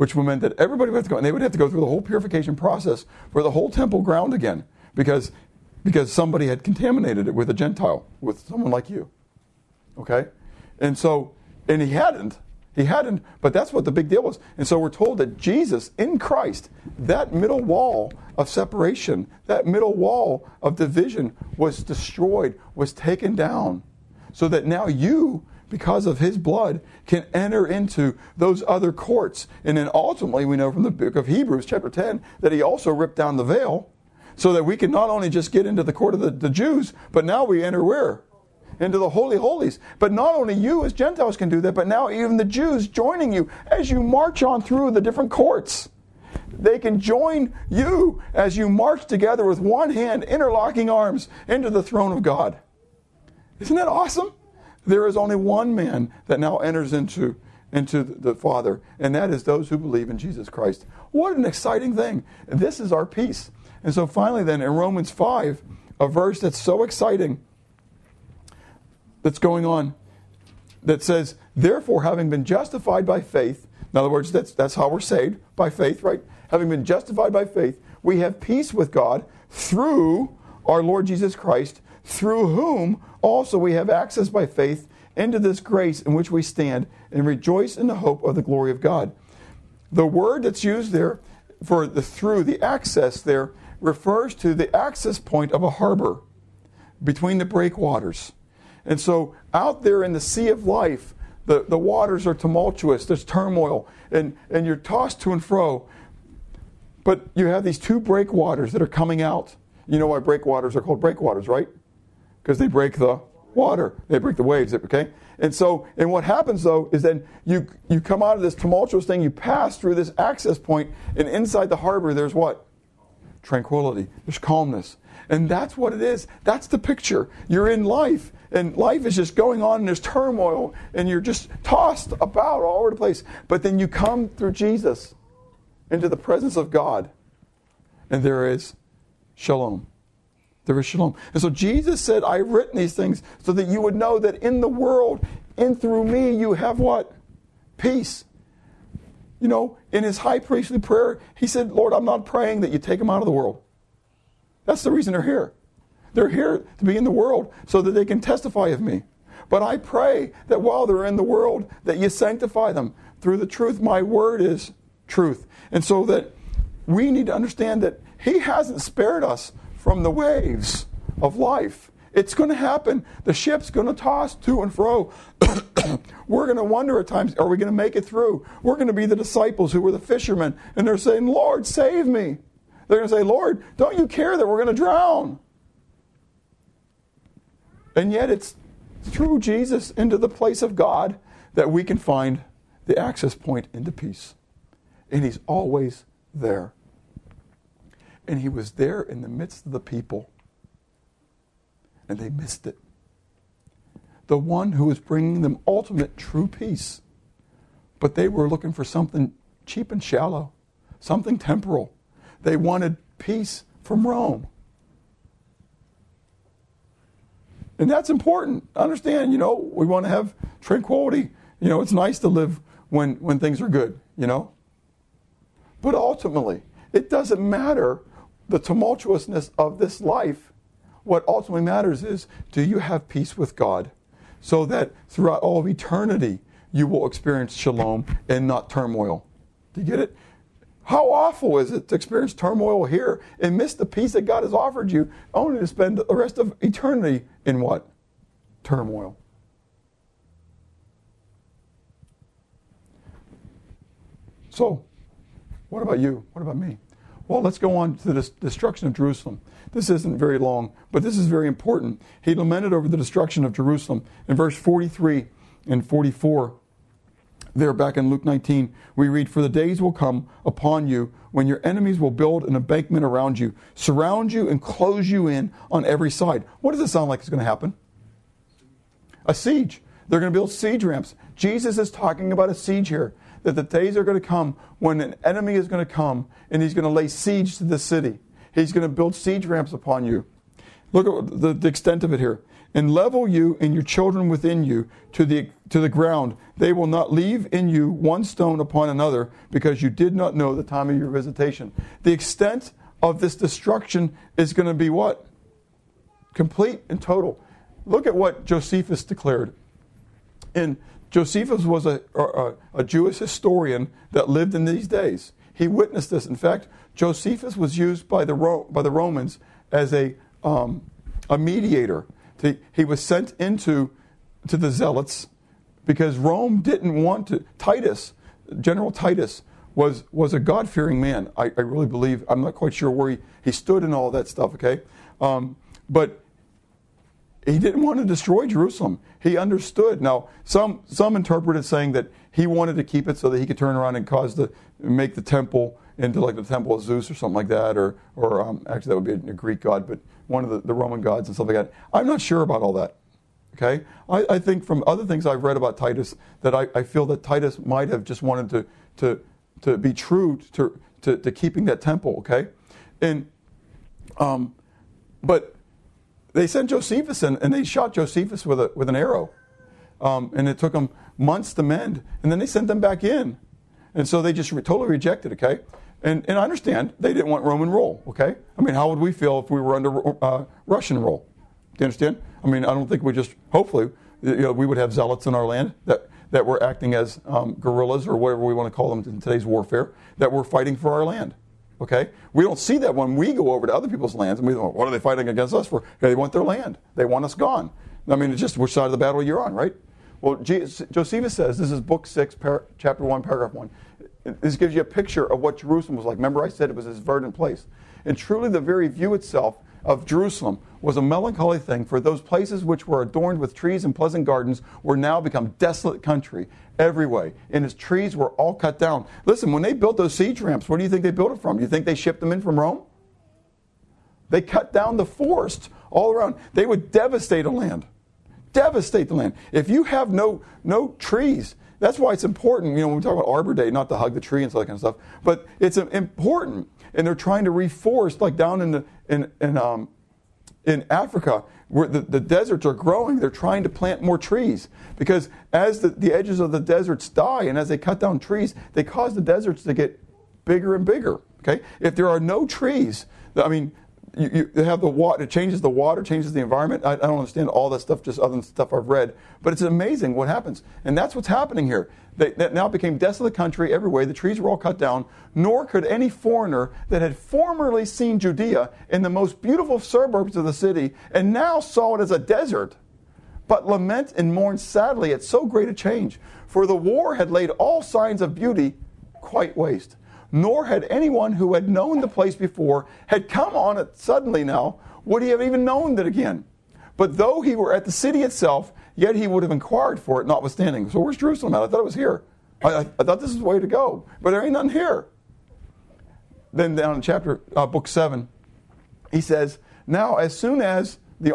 which meant that everybody would have to go, and they would have to go through the whole purification process for the whole temple ground again, because somebody had contaminated it with a Gentile, with someone like you. Okay? And so, and he hadn't, but that's what the big deal was. And so we're told that Jesus, in Christ, that middle wall of separation, that middle wall of division was destroyed, was taken down, so that now you, because of his blood, can enter into those other courts. And then ultimately, we know from the book of Hebrews, chapter 10, that he also ripped down the veil, so that we can not only just get into the court of the Jews, but now we enter where? Into the Holy Holies. But not only you as Gentiles can do that, but now even the Jews joining you as you march on through the different courts. They can join you as you march together with one hand, interlocking arms, into the throne of God. Isn't that awesome? There is only one man that now enters into the Father, and that is those who believe in Jesus Christ. What an exciting thing. This is our peace. And so finally then, in Romans 5, a verse that's so exciting that's going on, that says, therefore, having been justified by faith, in other words, that's how we're saved, by faith, right? Having been justified by faith, we have peace with God through our Lord Jesus Christ, through whom also we have access by faith into this grace in which we stand and rejoice in the hope of the glory of God. The word that's used there for the through, the access there, refers to the access point of a harbor between the breakwaters. And so out there in the sea of life, the waters are tumultuous, there's turmoil, and you're tossed to and fro. But you have these two breakwaters that are coming out. You know why breakwaters are called breakwaters, right? Because they break the water. They break the waves, okay? And so, and what happens, though, is then you come out of this tumultuous thing, you pass through this access point, and inside the harbor there's what? Tranquility. There's calmness. And that's what it is. That's the picture. You're in life, and life is just going on, and there's turmoil, and you're just tossed about all over the place. But then you come through Jesus into the presence of God, and there is shalom. There is shalom. And so Jesus said, I've written these things so that you would know that in the world, in through me, you have what? Peace. You know, in his high priestly prayer, he said, Lord, I'm not praying that you take them out of the world. That's the reason they're here. They're here to be in the world so that they can testify of me. But I pray that while they're in the world, that you sanctify them through the truth. My word is truth. And so that we need to understand that he hasn't spared us from the waves of life. It's going to happen. The ship's going to toss to and fro. We're going to wonder at times, are we going to make it through? We're going to be the disciples who were the fishermen, and they're saying, Lord, save me. They're going to say, Lord, don't you care that we're going to drown? And yet it's through Jesus into the place of God that we can find the access point into peace. And he's always there. And he was there in the midst of the people. And they missed it. The one who was bringing them ultimate true peace. But they were looking for something cheap and shallow, something temporal. They wanted peace from Rome. And that's important. Understand, you know, we want to have tranquility. You know, it's nice to live when things are good, you know. But ultimately, it doesn't matter the tumultuousness of this life. What ultimately matters is, do you have peace with God so that throughout all of eternity you will experience shalom and not turmoil? Do you get it? How awful is it to experience turmoil here and miss the peace that God has offered you only to spend the rest of eternity in what? Turmoil. So, what about you? What about me? Well, let's go on to the destruction of Jerusalem. This isn't very long, but this is very important. He lamented over the destruction of Jerusalem. In verse 43 and 44, there back in Luke 19, we read, for the days will come upon you when your enemies will build an embankment around you, surround you and close you in on every side. What does it sound like is going to happen? A siege. They're going to build siege ramps. Jesus is talking about a siege here. That the days are going to come when an enemy is going to come and he's going to lay siege to the city. He's going to build siege ramps upon you. Look at the extent of it here. and level you and your children within you to the ground. They will not leave in you one stone upon another, because you did not know the time of your visitation. The extent of this destruction is going to be what? Complete and total. Look at what Josephus declared. And Josephus was a Jewish historian that lived in these days. He witnessed this. In fact, Josephus was used by the Romans as a mediator. He was sent to the Zealots because Rome didn't want to. Titus, General Titus, was a God-fearing man. I really believe. I'm not quite sure where he stood and all that stuff, okay? But he didn't want to destroy Jerusalem. He understood. Now, some interpreted saying that he wanted to keep it so that he could turn around and make the temple into like the temple of Zeus or something like that, or actually that would be a Greek god, but one of the Roman gods and stuff like that. I'm not sure about all that, okay? I think from other things I've read about Titus that I feel that Titus might have just wanted to be true to keeping that temple, okay? And but they sent Josephus in, and they shot Josephus with an arrow. And it took them months to mend. And then they sent them back in. And so they just totally rejected, okay? And I understand they didn't want Roman rule, okay? I mean, how would we feel if we were under Russian rule? Do you understand? I mean, I don't think we just, hopefully, you know, we would have zealots in our land that were acting as guerrillas or whatever we want to call them in today's warfare, that were fighting for our land. Okay, we don't see that when we go over to other people's lands, and we go, what are they fighting against us for? They want their land. They want us gone. I mean, it's just which side of the battle you're on, right? Well, Josephus says, this is book 6, chapter 1, paragraph 1. This gives you a picture of what Jerusalem was like. Remember I said it was this verdant place. And truly the very view itself of Jerusalem was a melancholy thing, for those places which were adorned with trees and pleasant gardens were now become desolate country every way, and its trees were all cut down. Listen, when they built those siege ramps, where do you think they built it from? Do you think they shipped them in from Rome? They cut down the forest all around. They would devastate a land. Devastate the land. If you have no trees, that's why it's important, you know, when we talk about Arbor Day, not to hug the tree and all that kind of stuff, but it's important. And they're trying to reforest, like down in Africa, where the deserts are growing. They're trying to plant more trees, because as the edges of the deserts die, and as they cut down trees, they cause the deserts to get bigger and bigger. Okay, if there are no trees, I mean, you have the water. It changes the water, changes the environment. I don't understand all that stuff, just other than stuff I've read. But it's amazing what happens, and that's what's happening here. That now became desolate country every way. The trees were all cut down, nor could any foreigner that had formerly seen Judea in the most beautiful suburbs of the city, and now saw it as a desert, but lament and mourn sadly at so great a change. For the war had laid all signs of beauty quite waste. Nor had anyone who had known the place before, had come on it suddenly now, would he have even known it again. But though he were at the city itself, yet he would have inquired for it, notwithstanding. So where's Jerusalem at? I thought it was here. I thought this is the way to go, but there ain't none here. Then down in book 7, he says, now as soon as the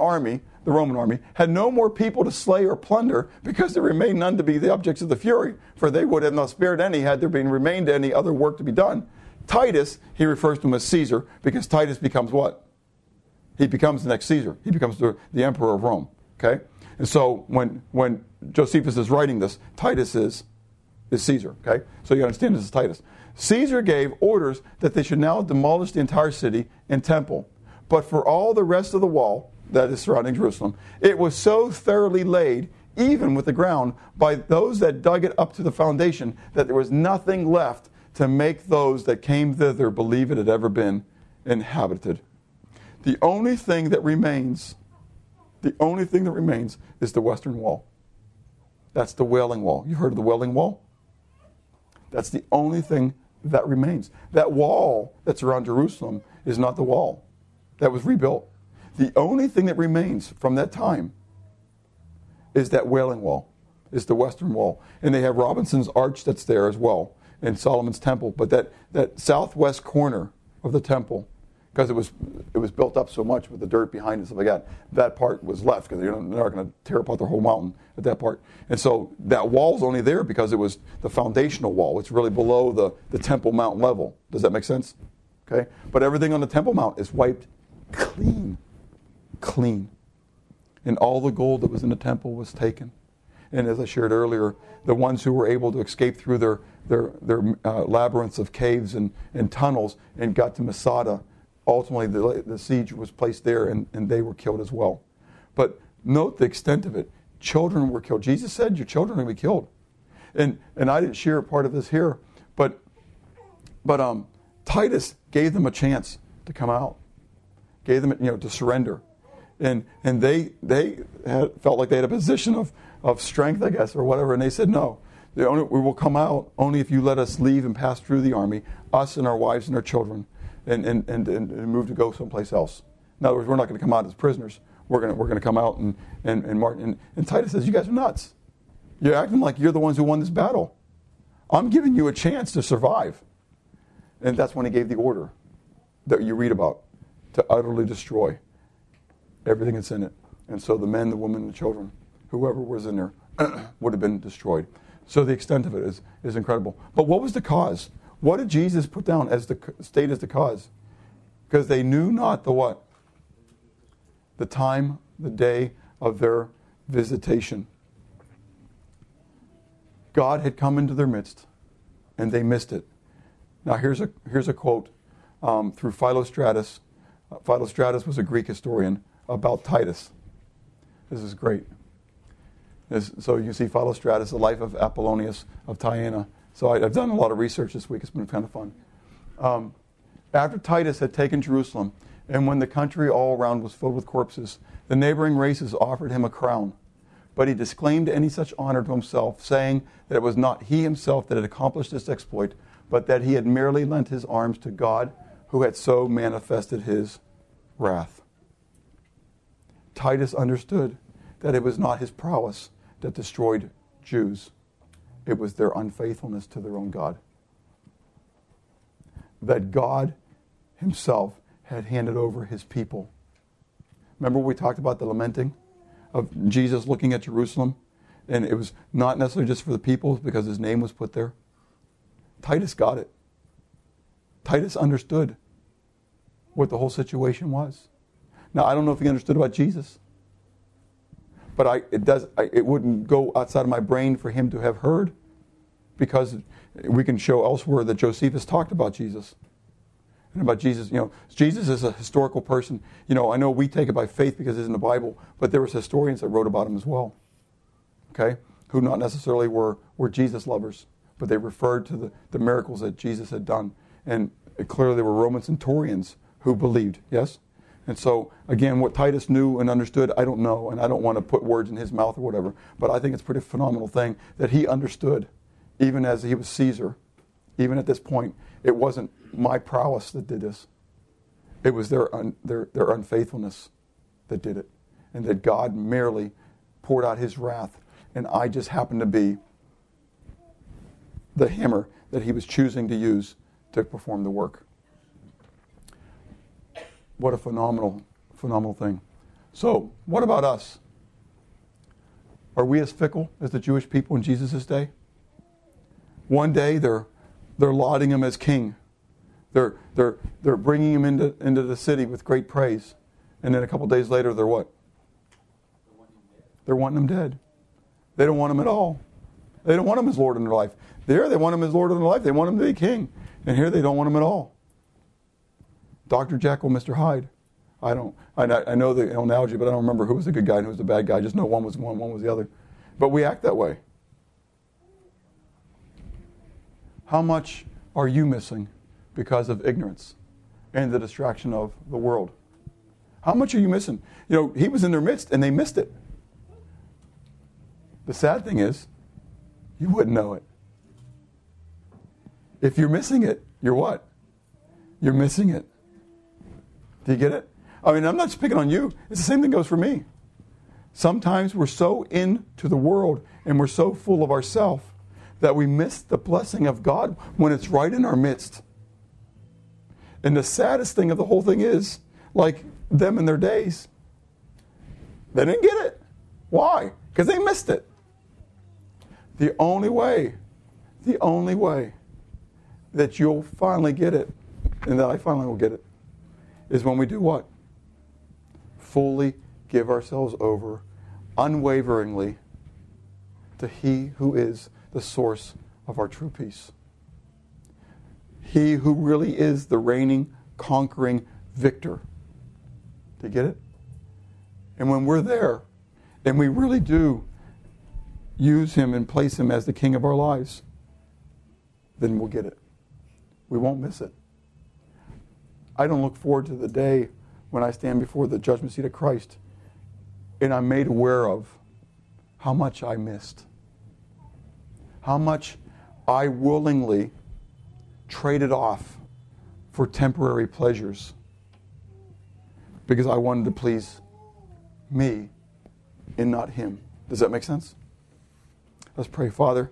Roman army, had no more people to slay or plunder, because there remained none to be the objects of the fury, for they would have not spared any had there been remained any other work to be done. Titus, he refers to him as Caesar, because Titus becomes what? He becomes the next Caesar. He becomes the emperor of Rome, okay? And so when Josephus is writing this, Titus is Caesar, okay? So you understand this is Titus. Caesar gave orders that they should now demolish the entire city and temple, but for all the rest of the wall, that is surrounding Jerusalem, it was so thoroughly laid, even with the ground, by those that dug it up to the foundation, that there was nothing left to make those that came thither believe it had ever been inhabited. The only thing that remains is the Western Wall. That's the Wailing Wall. You heard of the Wailing Wall? That's the only thing that remains. That wall that's around Jerusalem is not the wall that was rebuilt. The only thing that remains from that time is that Wailing Wall, is the Western Wall. And they have Robinson's Arch that's there as well, and Solomon's Temple. But that southwest corner of the temple, because it was built up so much with the dirt behind it and stuff like that part was left, because they're not going to tear apart the whole mountain at that part. And so that wall's only there because it was the foundational wall. It's really below the Temple Mount level. Does that make sense? Okay. But everything on the Temple Mount is wiped clean. and all the gold that was in the temple was taken. And as I shared earlier, the ones who were able to escape through their labyrinths of caves and tunnels and got to Masada, ultimately the siege was placed there, and they were killed as well. But note the extent of it. Children were killed. Jesus said, your children are going to be killed. And I didn't share a part of this here, but Titus gave them a chance to come out, gave them, to surrender. And they felt like they had a position of strength, I guess, or whatever. And they said, no, we will come out only if you let us leave and pass through the army, us and our wives and our children, and move to go someplace else. In other words, we're not going to come out as prisoners. We're going to come out and march. And Titus says, you guys are nuts. You're acting like you're the ones who won this battle. I'm giving you a chance to survive. And that's when he gave the order that you read about, to utterly destroy everything that's in it. And so the men, the women, the children, whoever was in there would have been destroyed. So the extent of it is incredible. But what was the cause? What did Jesus put down as the state as the cause? Because they knew not the what? The time, the day of their visitation. God had come into their midst, and they missed it. Now here's a quote through Philostratus. Philostratus was a Greek historian about Titus. This is great. So you see Philostratus, the life of Apollonius of Tyana. So I've done a lot of research this week. It's been kind of fun. After Titus had taken Jerusalem, and when the country all around was filled with corpses, the neighboring races offered him a crown. But he disclaimed any such honor to himself, saying that it was not he himself that had accomplished this exploit, but that he had merely lent his arms to God, who had so manifested his wrath. Titus understood that it was not his prowess that destroyed Jews. It was their unfaithfulness to their own God. That God himself had handed over his people. Remember we talked about the lamenting of Jesus looking at Jerusalem? And it was not necessarily just for the people because his name was put there. Titus got it. Titus understood what the whole situation was. Now, I don't know if he understood about Jesus. But it wouldn't go outside of my brain for him to have heard, because we can show elsewhere that Josephus talked about Jesus. And about Jesus, Jesus is a historical person. I know we take it by faith because it's in the Bible, but there was historians that wrote about him as well, okay, who not necessarily were Jesus lovers, but they referred to the miracles that Jesus had done. And clearly there were Roman centurions who believed, yes? And so, again, what Titus knew and understood, I don't know, and I don't want to put words in his mouth or whatever, but I think it's a pretty phenomenal thing that he understood, even as he was Caesar, even at this point, it wasn't my prowess that did this. It was their unfaithfulness that did it, and that God merely poured out his wrath, and I just happened to be the hammer that he was choosing to use to perform the work. What a phenomenal thing. So, what about us? Are we as fickle as the Jewish people in Jesus' day? One day they're lauding him as king. They're bringing him into the city with great praise. And then a couple days later, they're what? They're wanting him dead. They don't want him at all. They don't want him as Lord in their life. There they want him as Lord in their life. They want him to be king. And here they don't want him at all. Dr. Jekyll, Mr. Hyde. I know the analogy, but I don't remember who was the good guy and who was the bad guy. I just know one was one was the other. But we act that way. How much are you missing because of ignorance and the distraction of the world? How much are you missing? He was in their midst and they missed it. The sad thing is, you wouldn't know it. If you're missing it, you're what? You're missing it. Do you get it? I mean, I'm not just picking on you. It's the same thing goes for me. Sometimes we're so into the world and we're so full of ourselves that we miss the blessing of God when it's right in our midst. And the saddest thing of the whole thing is, like them in their days, they didn't get it. Why? Because they missed it. The only way that you'll finally get it, and that I finally will get it, is when we do what? Fully give ourselves over unwaveringly to He who is the source of our true peace. He who really is the reigning, conquering victor. Do you get it? And when we're there, then we really do use Him and place Him as the King of our lives, then we'll get it. We won't miss it. I don't look forward to the day when I stand before the judgment seat of Christ and I'm made aware of how much I missed, how much I willingly traded off for temporary pleasures because I wanted to please me and not Him. Does that make sense? Let's pray. Father,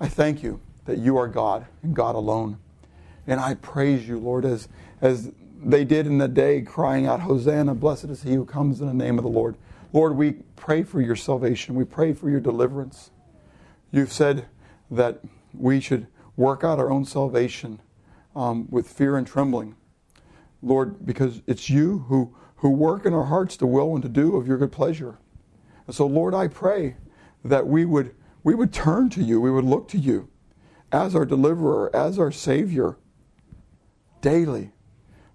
I thank You that You are God and God alone. And I praise You, Lord, as they did in the day, crying out, Hosanna, blessed is He who comes in the name of the Lord. Lord, we pray for Your salvation. We pray for Your deliverance. You've said that we should work out our own salvation with fear and trembling, Lord, because it's You who work in our hearts to will and to do of Your good pleasure. And so, Lord, I pray that we would turn to You, we would look to You as our deliverer, as our Savior, daily.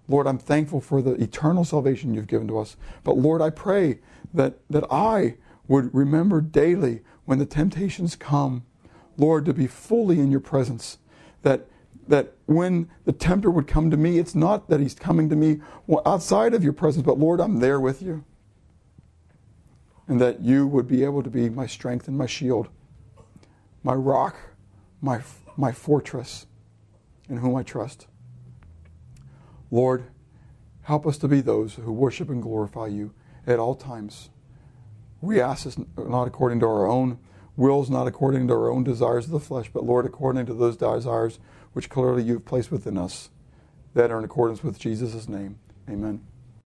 Lord, I'm thankful for the eternal salvation You've given to us. But Lord, I pray that I would remember daily when the temptations come, Lord, to be fully in Your presence. That when the tempter would come to me, it's not that he's coming to me outside of Your presence, but Lord, I'm there with You. And that You would be able to be my strength and my shield, my rock, my fortress, in whom I trust. Lord, help us to be those who worship and glorify You at all times. We ask this not according to our own wills, not according to our own desires of the flesh, but Lord, according to those desires which clearly You've placed within us that are in accordance with Jesus' name. Amen.